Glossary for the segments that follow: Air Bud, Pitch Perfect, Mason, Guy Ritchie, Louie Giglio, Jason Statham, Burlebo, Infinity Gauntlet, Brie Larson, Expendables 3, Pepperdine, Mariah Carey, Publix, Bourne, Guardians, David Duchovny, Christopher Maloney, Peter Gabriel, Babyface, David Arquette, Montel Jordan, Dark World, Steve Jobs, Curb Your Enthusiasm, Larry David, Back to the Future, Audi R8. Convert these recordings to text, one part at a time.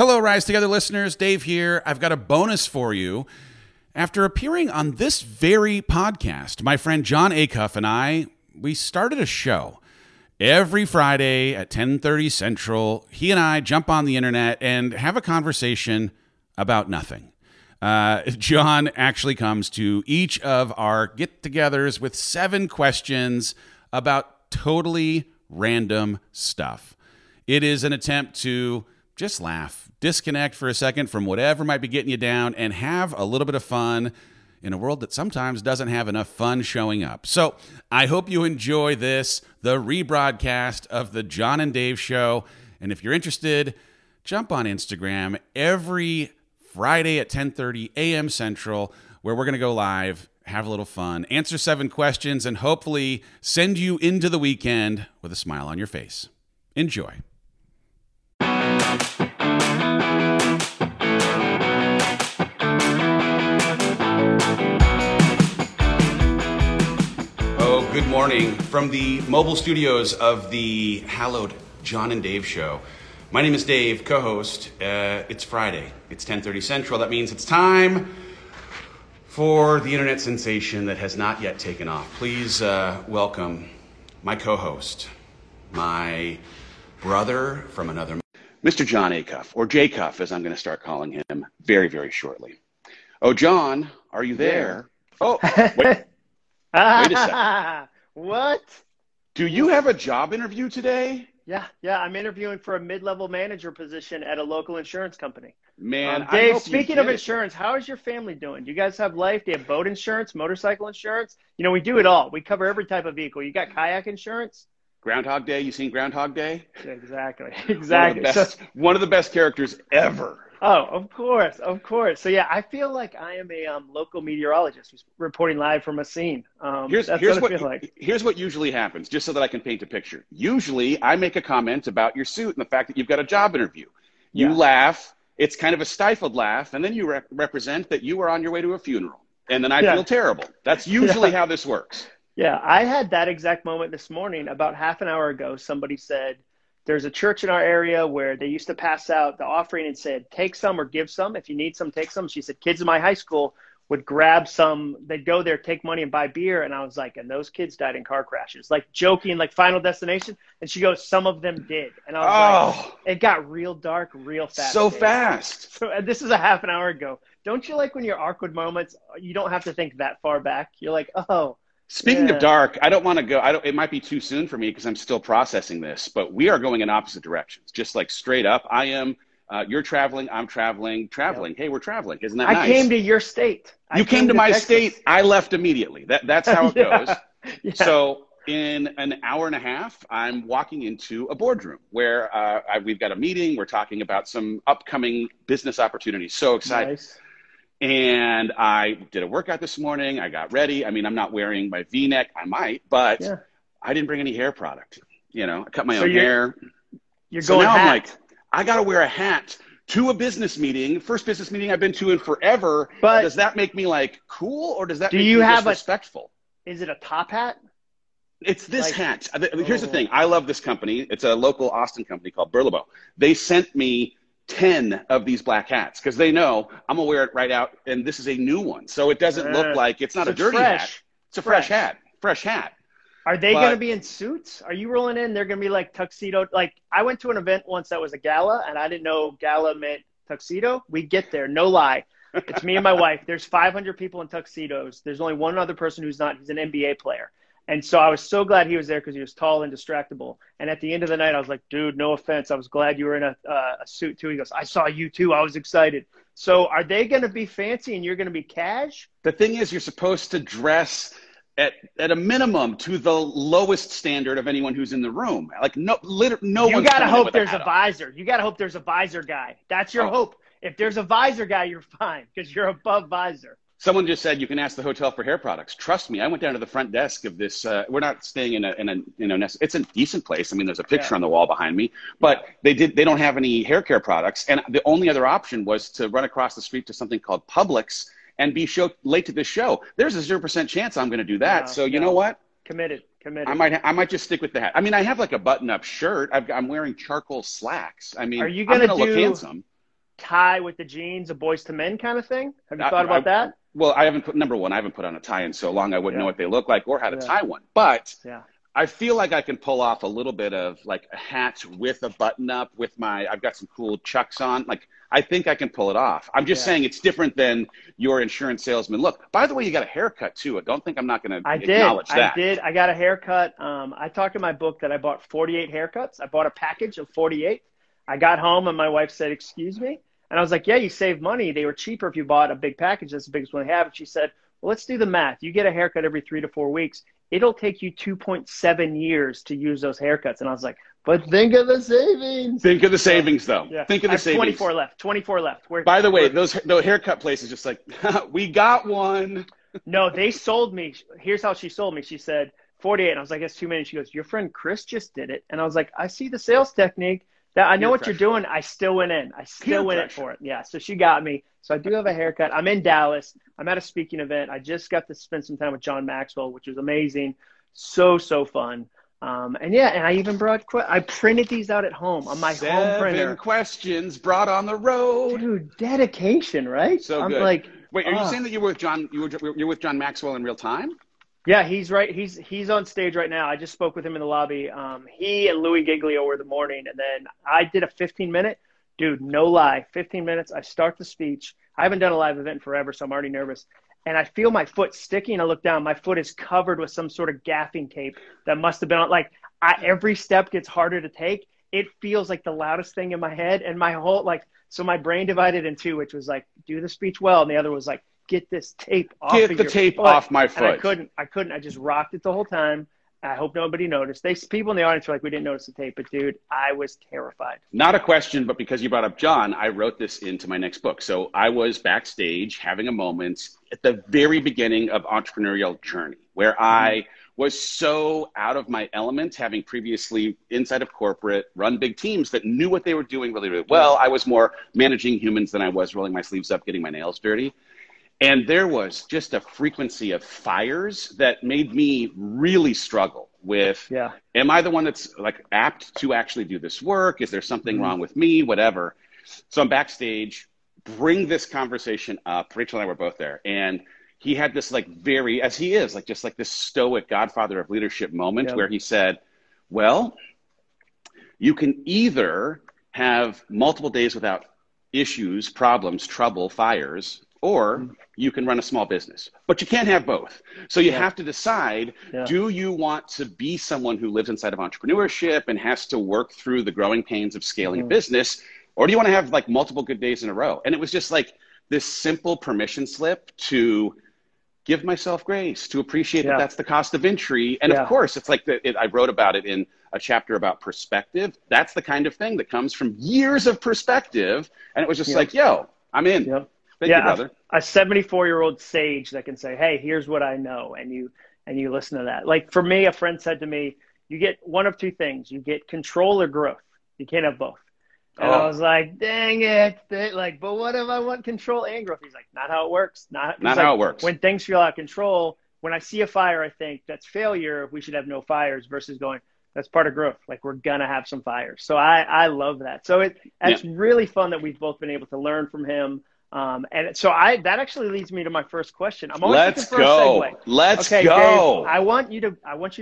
Hello, Rise Together listeners. Dave here. I've got a bonus for you. After appearing on this very podcast, my friend Jon Acuff and I, we started a show. Every Friday at 10:30 Central, he and I jump on the internet and have a conversation about nothing. Jon actually comes to each of our get-togethers with 7 questions about totally random stuff. It is an attempt to just laugh, disconnect for a second from whatever might be getting you down, and have a little bit of fun in a world that sometimes doesn't have enough fun showing up. So I hope you enjoy this, the rebroadcast of the Jon and Dave show. And if you're interested, jump on Instagram every Friday at 10:30 a.m. Central, where we're going to go live, have a little fun, answer 7 questions, and hopefully send you into the weekend with a smile on your face. Enjoy. Good morning from the mobile studios of the hallowed Jon and Dave show. My name is Dave, co-host. It's Friday. It's 10:30 Central. That means it's time for the internet sensation that has not yet taken off. Please welcome my co-host, my brother from another, Mr. Jon Acuff, or J Cuff, as I'm going to start calling him very, very shortly. Oh, Jon, are you there? Oh, wait. Wait a second. What? Do you have a job interview today? Yeah. I'm interviewing for a mid-level manager position at a local insurance company. Man, Dave, speaking of insurance, how is your family doing? Do you guys have life? Do you have boat insurance, motorcycle insurance? You know, we do it all. We cover every type of vehicle. You got kayak insurance? Groundhog Day. You seen Groundhog Day? Exactly. One of the best characters ever. Oh, of course. So, yeah, I feel like I am a local meteorologist who's reporting live from a scene. Here's what usually happens, just so that I can paint a picture. Usually, I make a comment about your suit and the fact that you've got a job interview. You laugh. It's kind of a stifled laugh. And then you represent that you were on your way to a funeral. And then I feel terrible. That's usually how this works. Yeah, I had that exact moment this morning. About half an hour ago, somebody said, there's a church in our area where they used to pass out the offering and said, take some or give some. If you need some, take some. She said, kids in my high school would grab some. They'd go there, take money and buy beer. And I was like, and those kids died in car crashes, like joking, like Final Destination. And she goes, some of them did. And I was like, it got real dark, real fast. So fast. So, and this is a half an hour ago. Don't you like when you're awkward moments, you don't have to think that far back. You're like, oh. Speaking of dark, I don't want to go. It might be too soon for me because I'm still processing this, but we are going in opposite directions, just like straight up. I am, you're traveling, I'm traveling. Yeah. Hey, we're traveling. Isn't that nice? I came to your state. You came to my state. I left immediately. That's how it goes. Yeah. So in an hour and a half, I'm walking into a boardroom where we've got a meeting. We're talking about some upcoming business opportunities. So excited. Nice. And I did a workout this morning. I got ready. I mean, I'm not wearing my V-neck. I might, but I didn't bring any hair product. You know, I cut my own hair. I'm like, I got to wear a hat to a business meeting. First business meeting I've been to in forever. But does that make me like cool, or does that make me disrespectful? Is it a top hat? It's this hat. Here's the thing. I love this company. It's a local Austin company called Burlebo. They sent me 10 of these black hats because they know I'm going to wear it right out, and this is a new one. So it doesn't look like it's not a dirty hat. It's a fresh hat. Fresh hat. Are they going to be in suits? Are you rolling in? They're going to be like tuxedo. Like I went to an event once that was a gala, and I didn't know gala meant tuxedo. We get there. No lie. It's me and my wife. There's 500 people in tuxedos. There's only one other person who's not. He's an NBA player. And so I was so glad he was there because he was tall and distractible. And at the end of the night, I was like, dude, no offense. I was glad you were in a suit, too. He goes, I saw you, too. I was excited. So are they going to be fancy and you're going to be cash? The thing is, you're supposed to dress at a minimum to the lowest standard of anyone who's in the room. Like, no one. You got to hope there's a visor. You got to hope there's a visor guy. That's your hope. If there's a visor guy, you're fine because you're above visor. Someone just said you can ask the hotel for hair products. Trust me, I went down to the front desk of this. We're not staying in a it's a decent place. I mean, there's a picture on the wall behind me, but they don't have any hair care products. And the only other option was to run across the street to something called Publix and be late to this show. There's a 0% chance I'm going to do that. You know what? Committed. I might just stick with that. I mean, I have like a button-up shirt. I'm wearing charcoal slacks. I mean, I'm going to look handsome. tie with the jeans, a boys to men kind of thing? Have you thought about that? Well, I haven't put, number one, I haven't put on a tie in so long, I wouldn't know what they look like or how to tie one. But I feel like I can pull off a little bit of like a hat with a button up with my, I've got some cool Chucks on. Like, I think I can pull it off. I'm just saying it's different than your insurance salesman look. By the way, you got a haircut too. I don't think I'm not going to acknowledge that. I did. I got a haircut. I talked in my book that I bought 48 haircuts. I bought a package of 48. I got home and my wife said, "Excuse me?" And I was like, "Yeah, you save money. They were cheaper if you bought a big package. That's the biggest one I have." And she said, "Well, let's do the math. You get a haircut every 3 to 4 weeks. It'll take you 2.7 years to use those haircuts." And I was like, but think of the savings. Think of the savings, though. Yeah. Think of the savings. 24 left. 24 left. By the way, the haircut place is just like, "We got one." No, they sold me. Here's how she sold me. She said 48. And I was like, "That's too many." She goes, "Your friend Chris just did it." And I was like, "I see the sales technique. That I know Peer what pressure. You're doing." I still went in. I still Peer went pressure. In for it. Yeah. So she got me. So I do have a haircut. I'm in Dallas. I'm at a speaking event. I just got to spend some time with John Maxwell, which was amazing. So fun. And yeah, and I even brought, I printed these out at home on my home printer. 7 questions brought on the road. Dude, dedication, right? So I'm good. Like, wait, are you saying that you're with John Maxwell in real time? Yeah, he's right. He's on stage right now. I just spoke with him in the lobby. He and Louie Giglio were the morning, and then I did a 15-minute. Dude, no lie, 15 minutes. I start the speech. I haven't done a live event in forever, so I'm already nervous. And I feel my foot sticking. I look down. My foot is covered with some sort of gaffing tape that must have been on. Like, every step gets harder to take. It feels like the loudest thing in my head. And my whole, like, so my brain divided in two, which was like, do the speech well. And the other was like, get this tape off of your foot. Get the tape off my foot. And I couldn't. I just rocked it the whole time. I hope nobody noticed. People in the audience were like, "We didn't notice the tape," but dude, I was terrified. Not a question, but because you brought up John, I wrote this into my next book. So I was backstage having a moment at the very beginning of entrepreneurial journey where I was so out of my element, having previously inside of corporate run big teams that knew what they were doing really, really well. I was more managing humans than I was rolling my sleeves up, getting my nails dirty. And there was just a frequency of fires that made me really struggle with, am I the one that's like apt to actually do this work? Is there something wrong with me? Whatever. So I'm backstage, bring this conversation up. Rachel and I were both there. And he had this like very, as he is, like just like this stoic godfather of leadership moment where he said, "Well, you can either have multiple days without issues, problems, trouble, fires, or you can run a small business, but you can't have both. So you have to decide, do you want to be someone who lives inside of entrepreneurship and has to work through the growing pains of scaling a business, or do you want to have like multiple good days in a row?" And it was just like this simple permission slip to give myself grace, to appreciate that that's the cost of entry. And of course, it's like I wrote about it in a chapter about perspective. That's the kind of thing that comes from years of perspective. And it was just like, yo, I'm in. Thank you, brother. A 74-year-old sage that can say, "Hey, here's what I know," and you listen to that. Like for me, a friend said to me, "You get one of two things: you get control or growth. You can't have both." And I was like, "Dang it!" Like, but what if I want control and growth? He's like, "Not how it works. Not how it works. When things feel out of control, when I see a fire, I think that's failure. We should have no fires." Versus going, that's part of growth. Like we're gonna have some fires. So I love that. So it's really fun that we've both been able to learn from him. And so that actually leads me to my first question. I'm always looking for a segue. Let's go. Dave, I want you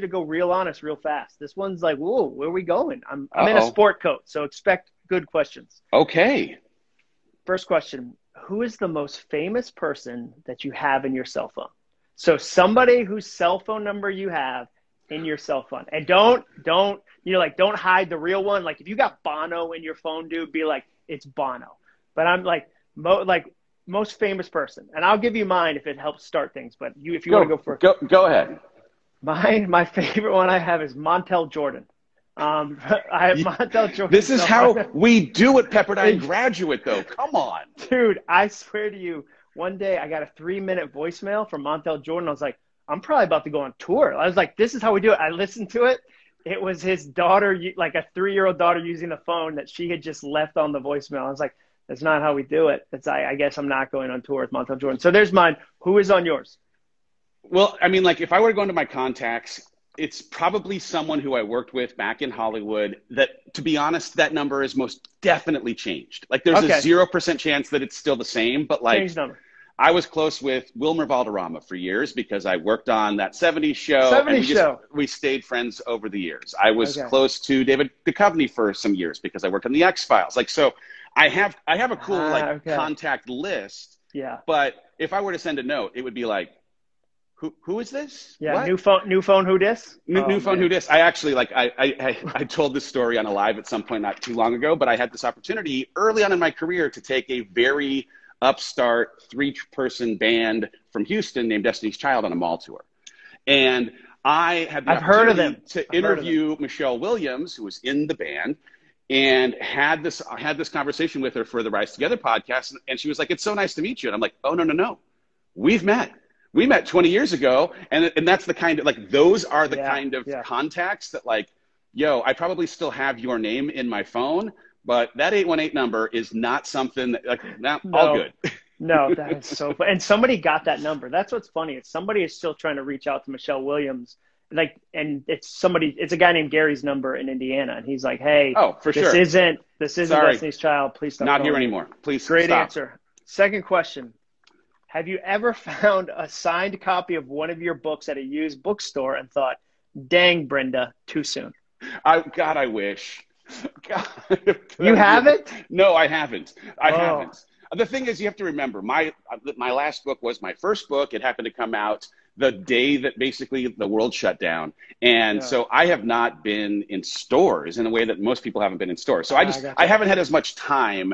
to go real honest, real fast. This one's like, whoa, where are we going? I'm in a sport coat, so expect good questions. Okay. First question: who is the most famous person that you have in your cell phone? So somebody whose cell phone number you have in your cell phone, and don't don't hide the real one. Like if you got Bono in your phone, dude, be like, it's Bono. But I'm like. Most famous person. And I'll give you mine if it helps start things, but if you want to go first. Go ahead. My favorite one I have is Montel Jordan. I have Montel Jordan. This is how we do it, Pepperdine graduate, though. Come on. Dude, I swear to you, one day I got a 3-minute voicemail from Montel Jordan. I was like, I'm probably about to go on tour. I was like, this is how we do it. I listened to it. It was his daughter, like a 3-year-old daughter using the phone that she had just left on the voicemail. I was like, that's not how we do it. I guess I'm not going on tour with Montel Jordan. So there's mine. Who is on yours? Well, I mean, like if I were to go into my contacts, It's probably someone who I worked with back in Hollywood that, to be honest, that number is most definitely changed. Like there's a 0% chance that it's still the same, but like I was close with Wilmer Valderrama for years because I worked on that 70s show. We stayed friends over the years. I was close to David Duchovny for some years because I worked on the X-Files. Like, so I have a cool contact list. Yeah. But if I were to send a note, it would be like, Who is this? Yeah, what? new phone, who dis? New phone, who dis? I actually, like, I told this story on a live at some point not too long ago, but I had this opportunity early on in my career to take a very upstart three-person band from Houston named Destiny's Child on a mall tour. And I had the opportunity to interview Michelle Williams, who was in the band, and had this conversation with her for the Rise Together podcast. And she was like, it's so nice to meet you. And I'm like, oh, no. We've met. We met 20 years ago, and that's the kind of, like, those are the kind of contacts that, like, yo, I probably still have your name in my phone, but that 818 number is not something that, like, no, all good. No, that is so funny. And somebody got that number. That's what's funny. If somebody is still trying to reach out to Michelle Williams, like, and it's a guy named Gary's number in Indiana, and he's like, hey, this isn't Sorry. Destiny's Child. Please stop. Not here anymore. Please stop. Great answer. Second question. Have you ever found a signed copy of one of your books at a used bookstore and thought, dang, Brenda, too soon? God, I wish. God, you haven't? No, I haven't. I haven't. The thing is, you have to remember, my last book was my first book. It happened to come out the day that basically the world shut down. And so I have not been in stores in a way that most people haven't been in stores. So I haven't had as much time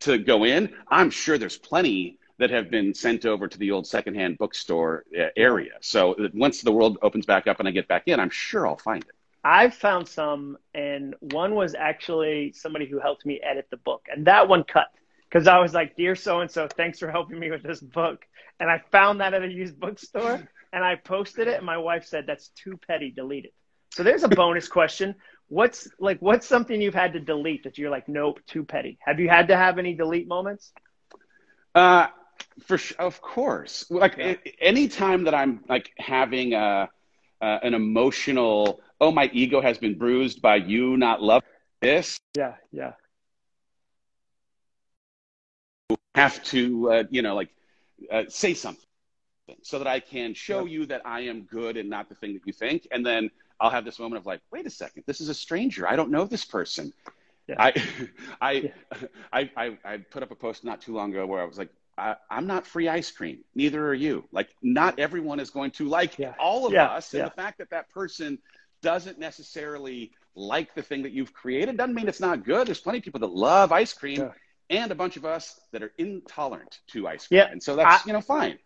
to go in. I'm sure there's plenty that have been sent over to the old secondhand bookstore area. So once the world opens back up and I get back in, I'm sure I'll find it. I've found some, and one was actually somebody who helped me edit the book. And that one cut, because I was like, dear so-and-so, thanks for helping me with this book. And I found that at a used bookstore, and I posted it, and my wife said, that's too petty, delete it. So there's a bonus question. What's something you've had to delete that you're like, nope, too petty? Have you had to have any delete moments? Of course. Like any time that I'm like having an emotional, oh, my ego has been bruised by you not loving this. Yeah. Have to, say something so that I can show you that I am good and not the thing that you think. And then I'll have this moment of like, wait a second, this is a stranger. I don't know this person. Yeah. I put up a post not too long ago where I was like, I'm not free ice cream. Neither are you. Like, not everyone is going to like all of us. And the fact that that person doesn't necessarily like the thing that you've created doesn't mean it's not good. There's plenty of people that love ice cream and a bunch of us that are intolerant to ice cream. And so that's, fine.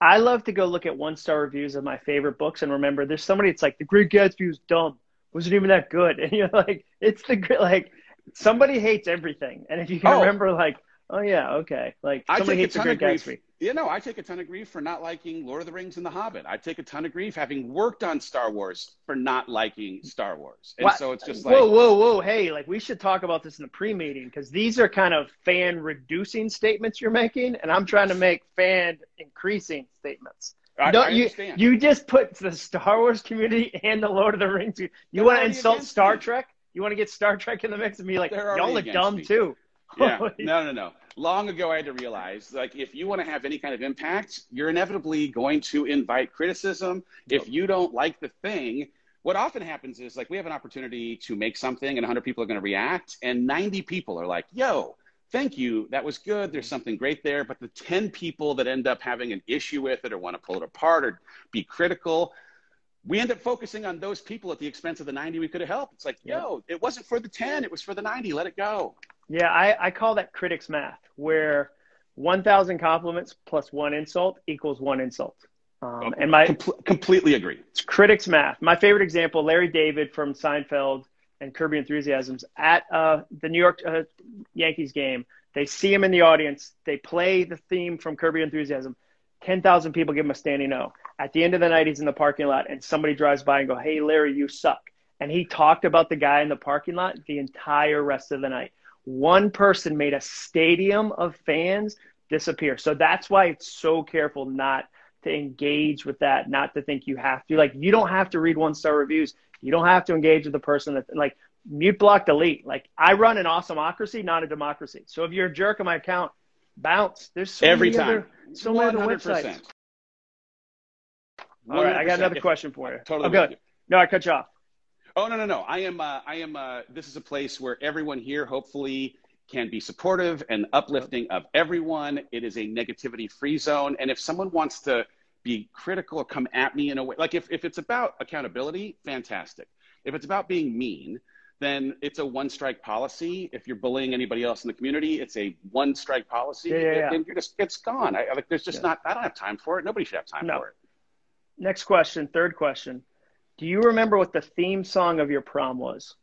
I love to go look at one-star reviews of my favorite books. And remember, there's somebody that's like, The Great Gatsby was dumb. Wasn't even that good. And you're like, somebody hates everything. And if you can remember, like, oh, yeah, okay. Like, somebody hates The Great Gatsby. You know, I take a ton of grief for not liking Lord of the Rings and The Hobbit. I take a ton of grief having worked on Star Wars for not liking Star Wars. And so it's just like... Whoa. Hey, like, we should talk about this in the pre-meeting because these are kind of fan-reducing statements you're making, and I'm trying to make fan-increasing statements. I understand. You just put the Star Wars community and the Lord of the Rings. You want to insult Star Trek? You want to get Star Trek in the mix and be like, y'all look dumb, too. Yeah, no. Long ago, I had to realize, like, if you want to have any kind of impact, you're inevitably going to invite criticism. If you don't like the thing, what often happens is, like, we have an opportunity to make something and 100 people are going to react. And 90 people are like, yo, thank you. That was good. There's something great there. But the 10 people that end up having an issue with it or want to pull it apart or be critical, we end up focusing on those people at the expense of the 90 we could have helped. It's like, yo, it wasn't for the 10. It was for the 90. Let it go. Yeah, I call that critics math, where 1,000 compliments plus one insult equals one insult. And I completely agree. It's critics math. My favorite example, Larry David from Seinfeld and Curb Your Enthusiasm at the New York Yankees game. They see him in the audience. They play the theme from Curb Your Enthusiasm. 10,000 people give him a standing O. At the end of the night, he's in the parking lot, and somebody drives by and go, hey, Larry, you suck. And he talked about the guy in the parking lot the entire rest of the night. One person made a stadium of fans disappear. So that's why it's so careful not to engage with that, not to think you have to. Like, you don't have to read 1-star reviews. You don't have to engage with the person that, like, mute, block, delete. Like, I run an awesomocracy, not a democracy. So if you're a jerk on my account, bounce. There's so many other websites. All right, I got another question for you. Totally. No, I cut you off. Oh, no. This is a place where everyone here hopefully can be supportive and uplifting of everyone. It is a negativity-free zone. And if someone wants to be critical or come at me in a way, like if it's about accountability, fantastic. If it's about being mean, then it's a one-strike policy. If you're bullying anybody else in the community, it's a one-strike policy. And you're just, it's gone. I don't have time for it. Nobody should have time for it. Next question, third question. Do you remember what the theme song of your prom was?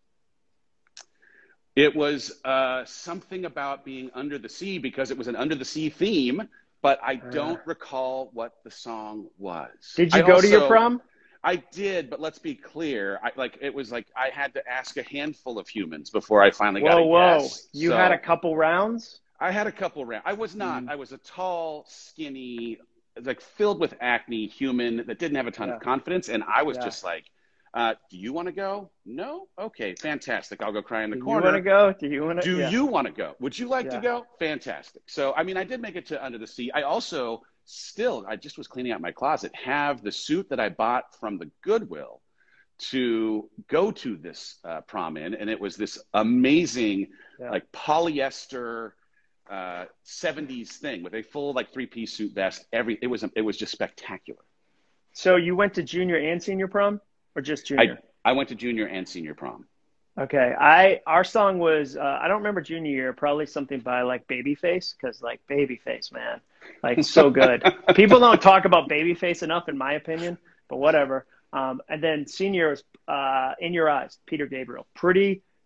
It was something about being under the sea, because it was an under the sea theme, but I don't recall what the song was. Did you go to your prom? I did, but let's be clear. I had to ask a handful of humans before I finally got a guess. You had a couple rounds? I had a couple rounds. I was not. I was a tall, skinny, like filled with acne human that didn't have a ton of confidence. And I was just like, do you want to go? No? Okay, fantastic. I'll go cry in the corner. Do you want to go? You want to go? Would you like to go? Fantastic. So, I mean, I did make it to Under the Sea. I also I just was cleaning out my closet, have the suit that I bought from the Goodwill to go to this prom in. And it was this amazing like polyester 70s thing with a full like three-piece suit vest. It was just spectacular. So you went to junior and senior prom? Or just junior? I went to junior and senior prom. Okay. Our song was, I don't remember junior year, probably something by like Babyface, because like Babyface, man, like so good. People don't talk about Babyface enough in my opinion, but whatever. And then senior was In Your Eyes, Peter Gabriel.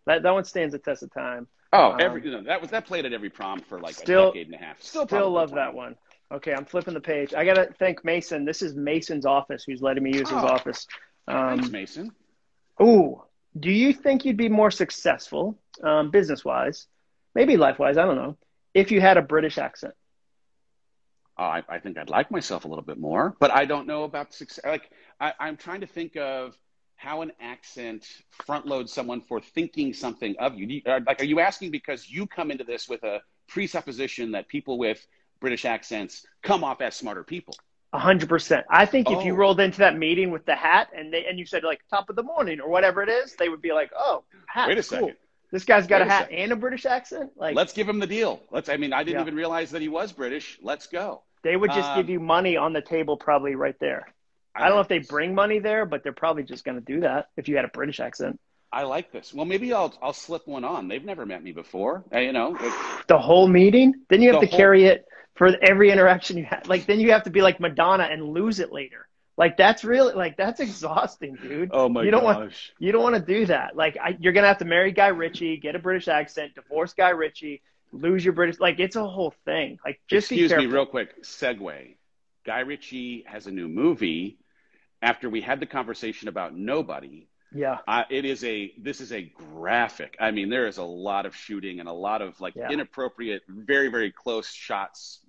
That one stands the test of time. Oh, that played at every prom for like a decade and a half. Still love that one. Okay. I'm flipping the page. I got to thank Mason. This is Mason's office, who's letting me use his office. Thanks, Mason. Do you think you'd be more successful, business-wise, maybe life-wise, I don't know, if you had a British accent? I think I'd like myself a little bit more, but I don't know about success. Like, I'm trying to think of how an accent front-loads someone for thinking something of you. Like, are you asking because you come into this with a presupposition that people with British accents come off as smarter people? 100%. I think if you rolled into that meeting with the hat and you said like top of the morning or whatever it is, they would be like, oh, hat. Wait a second. Cool. This guy's got a hat and a British accent. Like, let's give him the deal. I didn't even realize that he was British. Let's go. They would just give you money on the table probably right there. I don't know if they bring money there, but they're probably just going to do that if you had a British accent. I like this. Well, maybe I'll slip one on. They've never met me before. The whole meeting? Then you have to carry it for every interaction you have. Like, then you have to be like Madonna and lose it later. Like, that's really, like, that's exhausting, dude. Oh my gosh. You don't want to do that. Like, you're going to have to marry Guy Ritchie, get a British accent, divorce Guy Ritchie, lose your British, like, it's a whole thing. Like, just be careful. Excuse me real quick, segue. Guy Ritchie has a new movie. After we had the conversation about Nobody, this is a graphic. I mean, there is a lot of shooting and a lot of, like, inappropriate, very, very close shots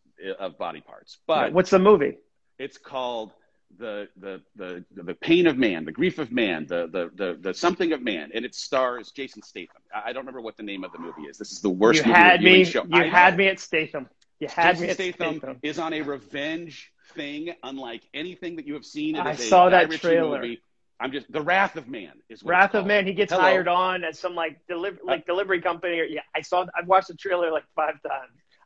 of body parts. But what's the movie? It's called the Pain of Man, the Grief of Man, the Something of Man, and it stars Jason Statham. I don't remember what the name of the movie is. This is the worst movie reviewing show. You had me at Statham. Jason Statham is on a revenge thing unlike anything that you have seen. It is saw that trailer. Movie. The Wrath of Man is what Wrath of Man. He gets hired on as some like delivery company. I've watched the trailer like 5 times.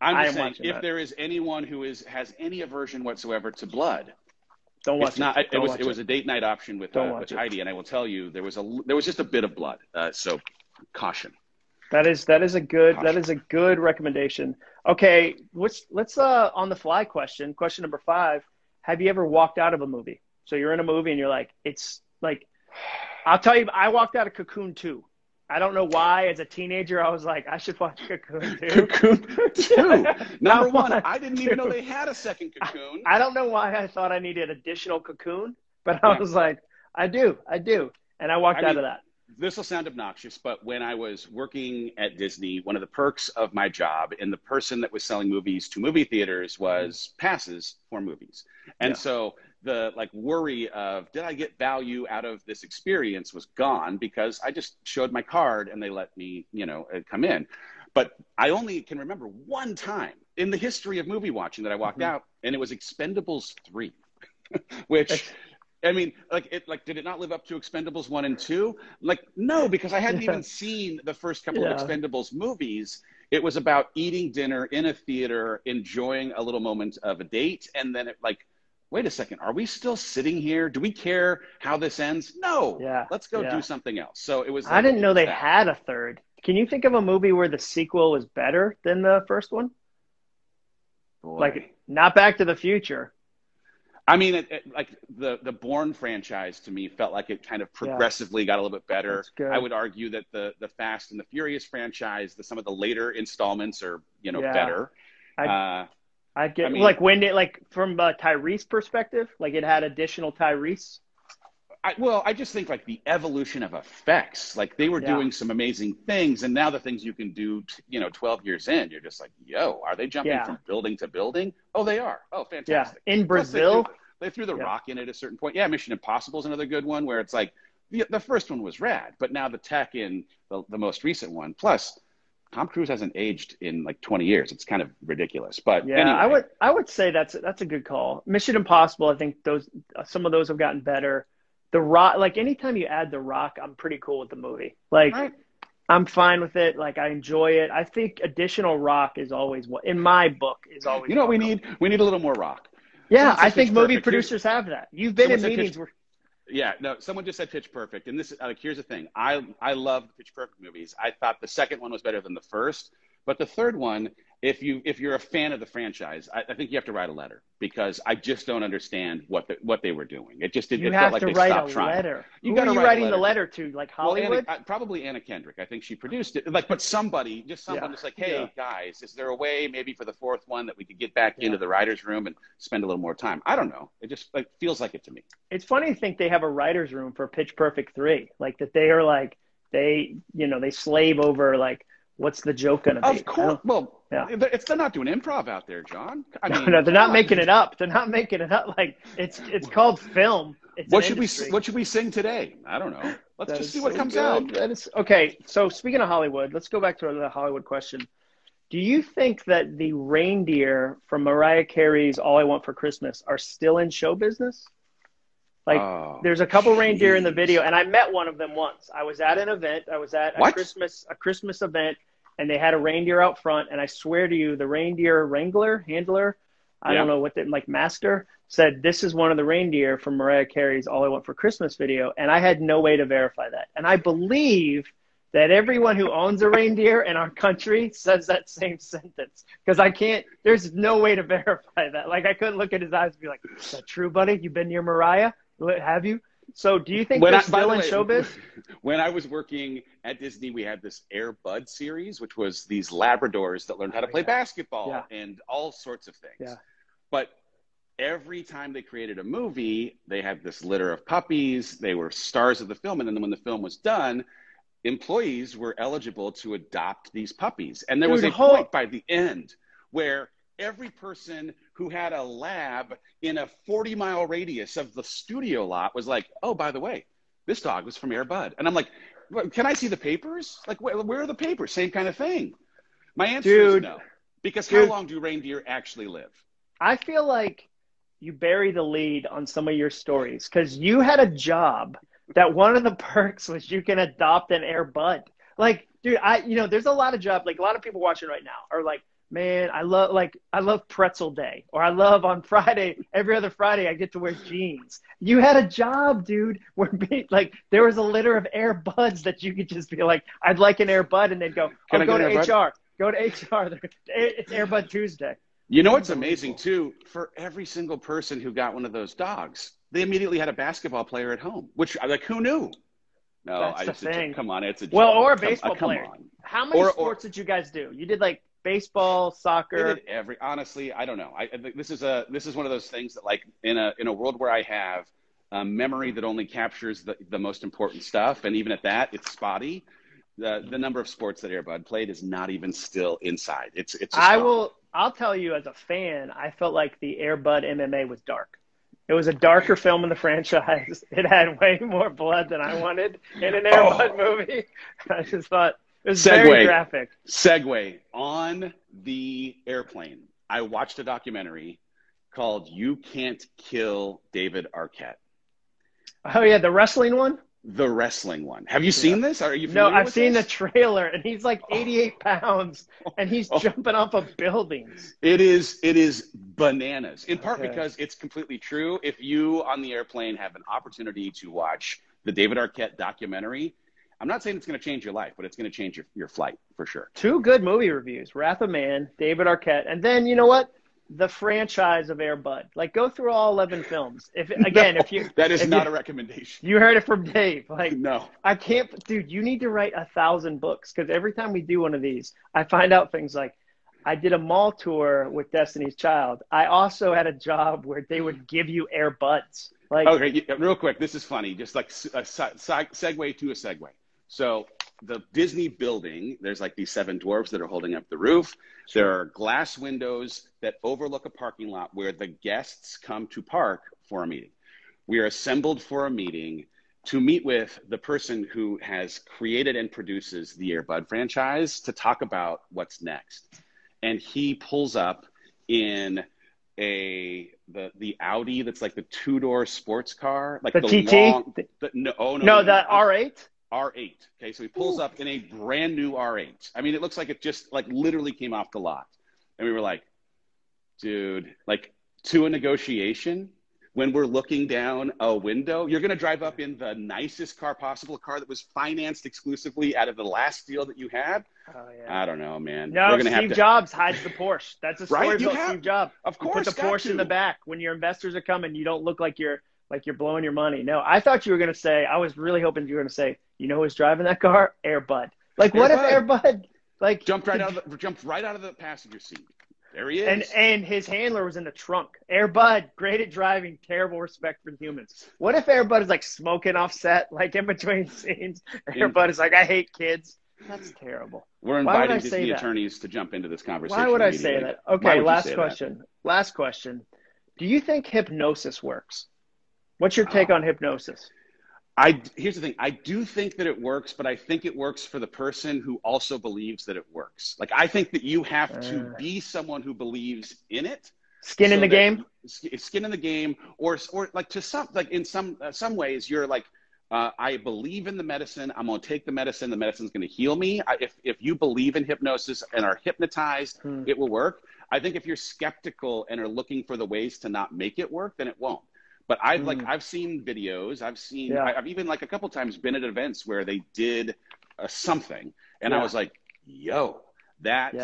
I'm just saying, if there is anyone who has any aversion whatsoever to blood, don't watch it. It was a date night option with Heidi, and I will tell you, there was just a bit of blood. So, caution. That is a good recommendation. Okay, let's on the fly question. Question number 5: have you ever walked out of a movie? So you're in a movie and you're like, I'll tell you, I walked out of Cocoon 2. I don't know why. As a teenager, I was like, I should watch Cocoon 2. Cocoon 2. Number 1, I didn't even know they had a second Cocoon. I don't know why I thought I needed additional Cocoon, but I was like, I do. And I walked out of that. this will sound obnoxious, but when I was working at Disney, one of the perks of my job and the person that was selling movies to movie theaters was passes for movies. And so the like worry of, did I get value out of this experience was gone because I just showed my card and they let me, you know, come in. But I only can remember one time in the history of movie watching that I walked out, and it was Expendables 3, which, I mean, did it not live up to Expendables 1 and 2? Like, no, because I hadn't even seen the first couple of Expendables movies. It was about eating dinner in a theater, enjoying a little moment of a date. And then it like, wait a second, are we still sitting here? Do we care how this ends? No, let's go do something else. So it was. Like, I didn't know they had a third. Can you think of a movie where the sequel was better than the first one? Boy. Like, not Back to the Future. I mean, the Bourne franchise to me felt like it kind of progressively got a little bit better. I would argue that the Fast and the Furious franchise, some of the later installments are, you know, better. I get like when it from a Tyrese perspective, like it had additional Tyrese. Well, I just think like the evolution of effects, like they were doing some amazing things. And now the things you can do, you know, 12 years in, you're just like, yo, are they jumping from building to building? Oh, they are. Oh, fantastic. In Brazil. They threw the rock in at a certain point. Yeah. Mission Impossible is another good one where it's like the first one was rad, but now the tech in the most recent one, plus Tom Cruise hasn't aged in like 20 years. It's kind of ridiculous, but anyway. I would say that's a good call. Mission Impossible. I think those, some of those have gotten better. The Rock, like anytime you add The Rock, I'm pretty cool with the movie. Like, I'm fine with it. Like, I enjoy it. I think additional Rock is always what, in my book, is always. You know what we need? We need a little more Rock. Yeah, I think movie producers have that. You've been in meetings where. Yeah, no, someone just said Pitch Perfect, and this like here's the thing. I love Pitch Perfect movies. I thought the second one was better than the first, but the third one. If you're a fan of the franchise, I think you have to write a letter because I just don't understand what they were doing. It just didn't felt like they stopped trying. You have to write a letter. Who are you writing the letter to? Like Hollywood? Well, probably Anna Kendrick. I think she produced it. Like, but somebody, just someone was like, hey, guys, is there a way maybe for the fourth one that we could get back into the writer's room and spend a little more time? I don't know. It just like feels like it to me. It's funny to think they have a writer's room for Pitch Perfect 3. Like that they are like, they slave over like, what's the joke going to be? Of course. Well, they're not doing improv out there, John. I mean, no, they're not making it up. They're not making it up. Like it's called film. It's what should we sing today? I don't know. Let's just see what comes out. Okay. So speaking of Hollywood, let's go back to the Hollywood question. Do you think that the reindeer from Mariah Carey's All I Want for Christmas are still in show business? Like there's a couple reindeer in the video, and I met one of them once. I was at an event. I was at a Christmas event, and they had a reindeer out front. And I swear to you, the reindeer handler, I don't know what they like, master, said, this is one of the reindeer from Mariah Carey's All I Want for Christmas video. And I had no way to verify that. And I believe that everyone who owns a reindeer in our country says that same sentence. Because I can't, there's no way to verify that. Like I couldn't look at his eyes and be like, is that true, buddy? You've been near Mariah? Have you? So do you think they're still in showbiz? When I was working at Disney, we had this Air Bud series, which was these Labradors that learned how to play basketball and all sorts of things. Yeah. But every time they created a movie, they had this litter of puppies. They were stars of the film. And then when the film was done, employees were eligible to adopt these puppies. And there was a point by the end where every person who had a lab in a 40-mile radius of the studio lot was like, oh, by the way, this dog was from Air Bud. And I'm like, can I see the papers? Like, where are the papers? Same kind of thing. My answer is no. Because how long do reindeer actually live? I feel like you bury the lead on some of your stories because you had a job that one of the perks was you can adopt an Air Bud. Like, dude, there's a lot of jobs. Like, a lot of people watching right now are like, man, I love pretzel day, or I love on Friday, every other Friday I get to wear jeans. You had a job, dude, where there was a litter of Air Buds that you could just be like, I'd like an Air Bud, and they'd go, oh, go to HR. Go to HR. It's Air Bud Tuesday. You know what's amazing too? For every single person who got one of those dogs, they immediately had a basketball player at home, which who knew? No, come on, it's a joke. Well, or a baseball player. How many sports did you guys do? You did like baseball, soccer. Honestly, I don't know. This is one of those things that, like, in a world where I have memory that only captures the most important stuff. And even at that, it's spotty. The number of sports that Air Bud played is not even still inside. It's I'll tell you, as a fan, I felt like the Air Bud MMA was dark. It was a darker film in the franchise. It had way more blood than I wanted in an Air Bud movie. I just thought it was very graphic. Segue. On the airplane, I watched a documentary called You Can't Kill David Arquette. Oh, yeah, the wrestling one? The wrestling one. Have you seen this? Are you familiar with this? No, I've seen the trailer, and he's like 88 pounds, and he's jumping off of buildings. It is bananas, in part because it's completely true. If you, on the airplane, have an opportunity to watch the David Arquette documentary, I'm not saying it's going to change your life, but it's going to change your flight for sure. Two good movie reviews, Wrath of Man, David Arquette, and then, you know what? The franchise of Air Bud. Like, go through all 11 films. That is not a recommendation. You heard it from Dave. Like, no. I can't, dude, you need to write 1,000 books, because every time we do one of these, I find out things like, I did a mall tour with Destiny's Child. I also had a job where they would give you Air Buds. Like, okay, real quick, this is funny. Just like a segue to a segue. So the Disney building, there's like these 7 dwarves that are holding up the roof. There are glass windows that overlook a parking lot where the guests come to park for a meeting. We are assembled for a meeting to meet with the person who has created and produces the Air Bud franchise to talk about what's next. And he pulls up in the Audi that's like the 2-door sports car. Like the TT? The R8? R8. Okay, so he pulls up in a brand new R8. I mean, it looks like it just like literally came off the lot. And we were like, dude, like, to a negotiation, when we're looking down a window, you're going to drive up in the nicest car possible, a car that was financed exclusively out of the last deal that you had. Oh, yeah. I don't know, man. No, Steve Jobs hides the Porsche. That's a story about Steve Jobs. Of course, you put the Porsche in the back. When your investors are coming, you don't look like you're blowing your money. No, I thought you were going to say, I was really hoping you were going to say, you know who's driving that car? Air Bud. Like, what if Air Bud like jumped right out of the passenger seat? There he is. And his handler was in the trunk. Air Bud, great at driving, terrible respect for humans. What if Air Bud is like smoking off set, like in between scenes? Air Bud is like, I hate kids. That's terrible. We're inviting Disney attorneys to jump into this conversation. Why would I say that? Okay, last question. Last question. Do you think hypnosis works? What's your take on hypnosis? Here's the thing. I do think that it works, but I think it works for the person who also believes that it works. Like, I think that you have to be someone who believes in it. Skin in the game? Skin in the game. Or like, in some ways, you're like, I believe in the medicine. I'm going to take the medicine. The medicine's going to heal me. If you believe in hypnosis and are hypnotized, it will work. I think if you're skeptical and are looking for the ways to not make it work, then it won't. But I've seen videos. I've even like a couple times been at events where they did something, and I was like, "Yo, that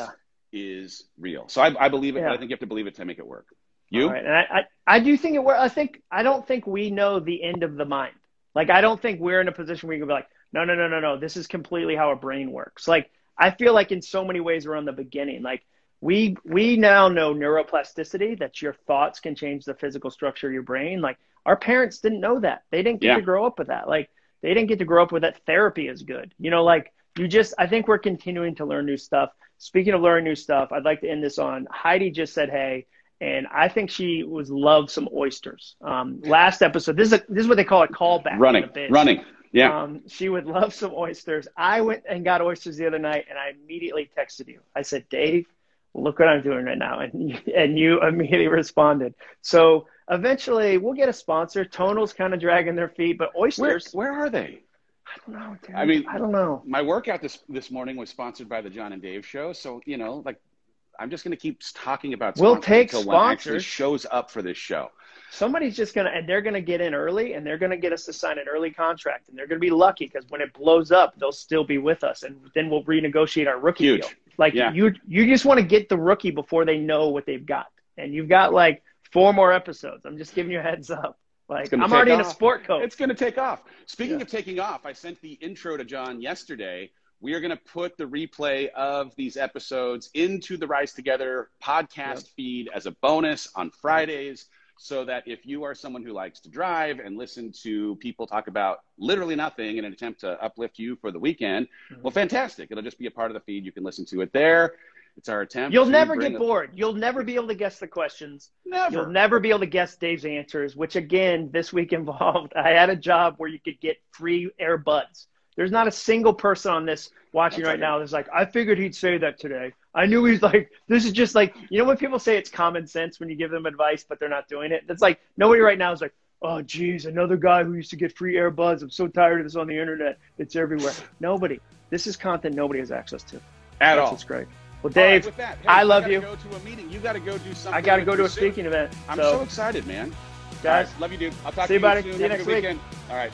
is real." So I believe it, but I think you have to believe it to make it work. You? All right. And I do think it works. I don't think we know the end of the mind. Like, I don't think we're in a position where you can be like, "No, this is completely how a brain works." Like, I feel like in so many ways we're on the beginning. Like, we now know neuroplasticity, that your thoughts can change the physical structure of your brain. Like, our parents didn't know that. They didn't get to grow up with that. Like, they didn't get to grow up with that therapy is good. You know, like, I think we're continuing to learn new stuff. Speaking of learning new stuff, I'd like to end this on, Heidi just said, hey, and I think she would love some oysters. Last episode, this is what they call a callback. Running. Yeah. She would love some oysters. I went and got oysters the other night, and I immediately texted you. I said, Dave, look what I'm doing right now. And you immediately responded. So eventually we'll get a sponsor. Tonal's kind of dragging their feet, but oysters. Where are they? I don't know, dude. I mean, I don't know. My workout this morning was sponsored by the John and Dave show. So, you know, like, I'm just going to keep talking about sponsors until one actually shows up for this show. Somebody's just going to, and they're going to get in early, and they're going to get us to sign an early contract. And they're going to be lucky, because when it blows up, they'll still be with us. And then we'll renegotiate our rookie deal. Like, you just want to get the rookie before they know what they've got. And you've got, like, 4 more episodes. I'm just giving you a heads up. Like, I'm already in a sport coat. It's going to take off. Speaking of taking off, I sent the intro to John yesterday. We are going to put the replay of these episodes into the Rise Together podcast feed as a bonus on Fridays. so that if you are someone who likes to drive and listen to people talk about literally nothing in an attempt to uplift you for the weekend, well, fantastic. It'll just be a part of the feed. You can listen to it there. It's our attempt. You'll never get bored. You'll never be able to guess the questions. Never. You'll never be able to guess Dave's answers, which again, this week involved, I had a job where you could get free Air Buds. There's not a single person on this watching right now that's like, I figured he'd say that today. I knew he's like, this is just like, you know when people say it's common sense when you give them advice, but they're not doing it? That's like, nobody right now is like, oh, geez, another guy who used to get free Air Buds. I'm so tired of this on the internet. It's everywhere. Nobody. This is content nobody has access to. At all. It's great. Well, Dave, right, that, hey, I love you. I got to go to a meeting. You got to go do something. I got to go to a speaking event. I'm so excited, man. Guys, right, love you, dude. I'll talk to you soon. See you next week. All right.